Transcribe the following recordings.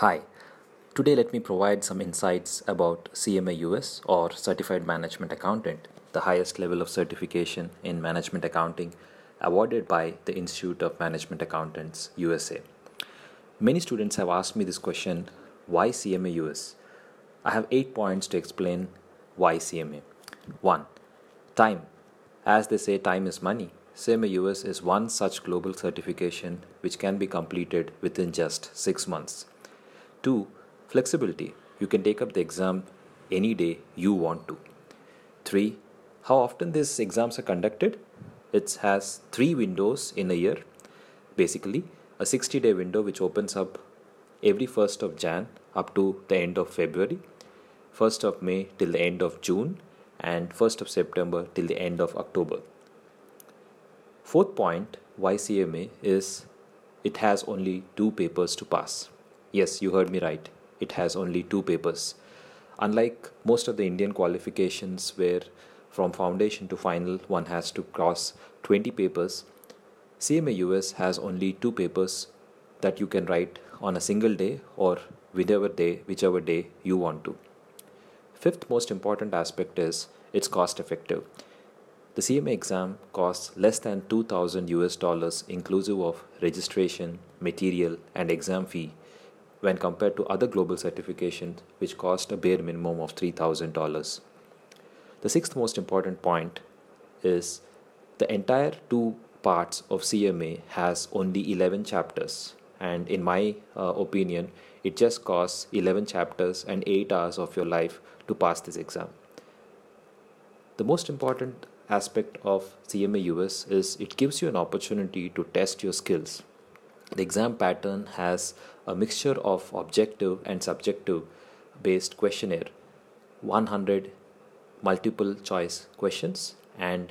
Hi, today let me provide some insights about CMA US or Certified Management Accountant, the highest level of certification in management accounting awarded by the Institute of Management Accountants USA. Many students have asked me this question, why CMA US? I have 8 points to explain why CMA. 1. Time. As they say, time is money. CMA US is one such global certification which can be completed within just 6 months. 2. Flexibility. You can take up the exam any day you want to. 3. How often these exams are conducted? It has 3 windows in a year. Basically, a 60-day window which opens up every 1st of Jan up to the end of February, 1st of May till the end of June, and 1st of September till the end of October. Fourth point, YCMA is it has only 2 papers to pass. Yes, you heard me right. It has only 2 papers. Unlike most of the Indian qualifications where from foundation to final one has to cross 20 papers, CMA US has only 2 papers that you can write on a single day or whichever day you want to. Fifth most important aspect is it's cost effective. The CMA exam costs less than $2,000 inclusive of registration, material and exam fee, when compared to other global certifications which cost a bare minimum of $3,000. The 6th most important point is the entire 2 parts of CMA has only 11 chapters, and in my opinion it just costs 11 chapters and 8 hours of your life to pass this exam. The most important aspect of CMA US is it gives you an opportunity to test your skills. The exam pattern has a mixture of objective and subjective based questionnaire, 100 multiple choice questions and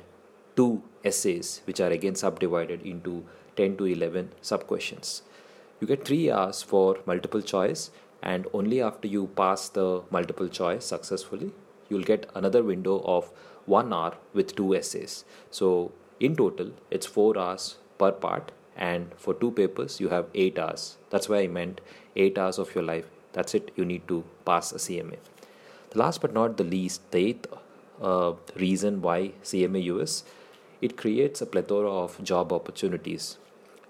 2 essays which are again subdivided into 10 to 11 sub questions. You get 3 hours for multiple choice, and only after you pass the multiple choice successfully you'll get another window of 1 hour with 2 essays. So in total it's 4 hours per part, and for 2 papers you have 8 hours. That's why I meant 8 hours of your life. That's it, you need to pass a CMA. The last but not the least, the 8th reason why CMA US, it creates a plethora of job opportunities.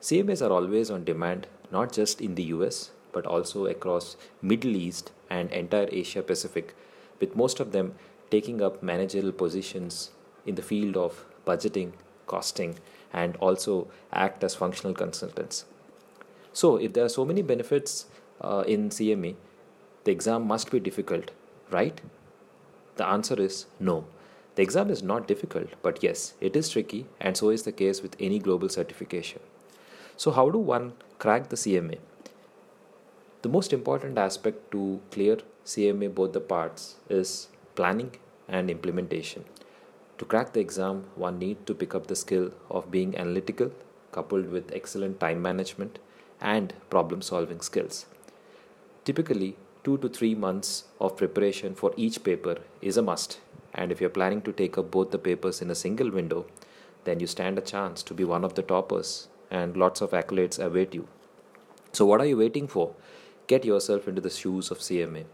CMAs are always on demand, not just in the US but also across Middle East and entire Asia Pacific, with most of them taking up managerial positions in the field of budgeting, costing, and also act as functional consultants. So if there are so many benefits in CMA, the exam must be difficult, right? The answer is no. The exam is not difficult, but yes, it is tricky, and so is the case with any global certification. So how do one crack the CMA? The most important aspect to clear CMA both the parts is planning and implementation. To crack the exam, one needs to pick up the skill of being analytical, coupled with excellent time management and problem-solving skills. Typically, 2 to 3 months of preparation for each paper is a must, and if you're planning to take up both the papers in a single window, then you stand a chance to be one of the toppers, and lots of accolades await you. So what are you waiting for? Get yourself into the shoes of CMA.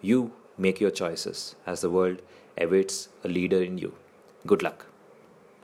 You make your choices, as the world awaits a leader in you. Good luck.